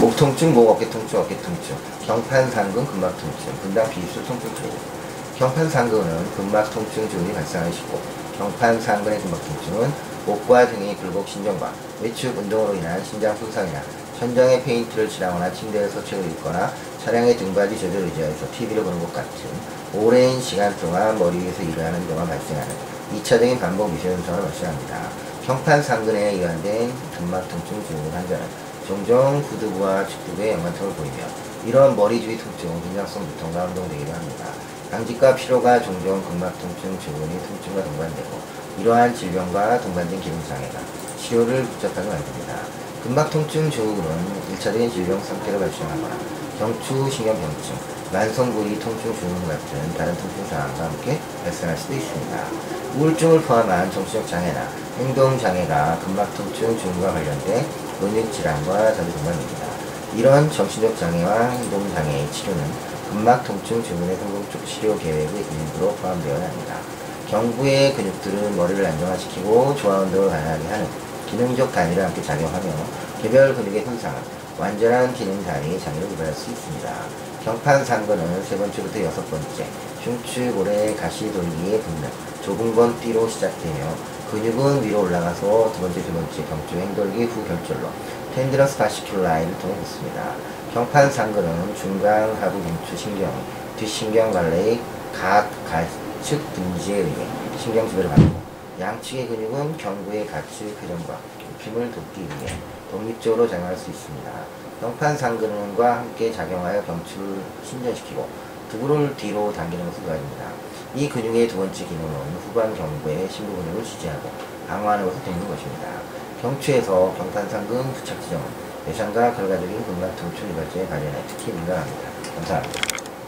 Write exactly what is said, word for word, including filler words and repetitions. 목 통증, 목 어깨 통증, 어깨 통증, 경판상근, 근막 통증, 분당 비입술 통증 증후. 경판상근은 근막 통증 증후이 발생하는 시고, 경판상근의 근막 통증은 목과 등의 굴곡 신경과 외측 운동으로 인한 신장 손상이나 천장에 페인트를 칠하거나 침대에서 책을 읽거나 차량의 등받이 조절 의자에서 티비를 보는 것 같은 오랜 시간 동안 머리 위에서 일을 하는 동안 발생하는 이차적인 반복 미세 현상을 발생합니다. 경판상근에 의한된 근막 통증 증후 환자는 종종 구두부와 측두부의 연관성을 보이며 이런 머리 주위 통증은 긴장성 두통과 혼동되기도 합니다. 당직과 피로가 종종 근막 통증 증후의 통증과 동반되고 이러한 질병과 동반된 기능장애가 치료를 복잡하게 만듭니다. 근막통증 증후군은 일차적인 질병 상태로 발생하거나 경추신경병증, 만성구리 통증 증후군 같은 다른 통증 상황과 함께 발생할 수도 있습니다. 우울증을 포함한 정신적 장애나 행동장애가 근막통증 증후군과 관련된 근육질환과 자주 동반됩니다. 이런 정신적 장애와 행동장애의 치료는 근막통증 증후군의 성공적 치료 계획의 일부로 포함되어야 합니다. 경부의 근육들은 머리를 안정화시키고 조화 운동을 가능하게 하는 기능적 단위를 함께 작용하며 개별 근육의 손상은 완전한 기능 단위의 장애로 구별할 수 있습니다. 경판상근은 세 번째부터 여섯 번째 흉추, 고래, 가시, 돌기의 분면, 좁은 건 띠로 시작되며 근육은 위로 올라가서 두 번째, 두 번째 경추, 횡돌기, 후 결절로 텐드너스 바시큘 라인을 통해 붙습니다. 경판상근은 중간 하부 경추 신경, 뒷신경 관리, 각, 각, 측 등지에 의해 신경지배를 받고 양측의 근육은 경부의 가치 회전과 굽힘을 돕기 위해 독립적으로 작용할 수 있습니다. 경판상근과 함께 작용하여 경추를 신전시키고 두부를 뒤로 당기는 것을 도와줍니다. 이 근육의 두 번째 기능은 후반 경부의 심부 근육을 지지하고 강화하는 것을 돕는 것입니다. 경추에서 경판상근 부착지점은 외상과 결과적인 근막 통증 유발제에 관련해 특히 민감합니다. 감사합니다.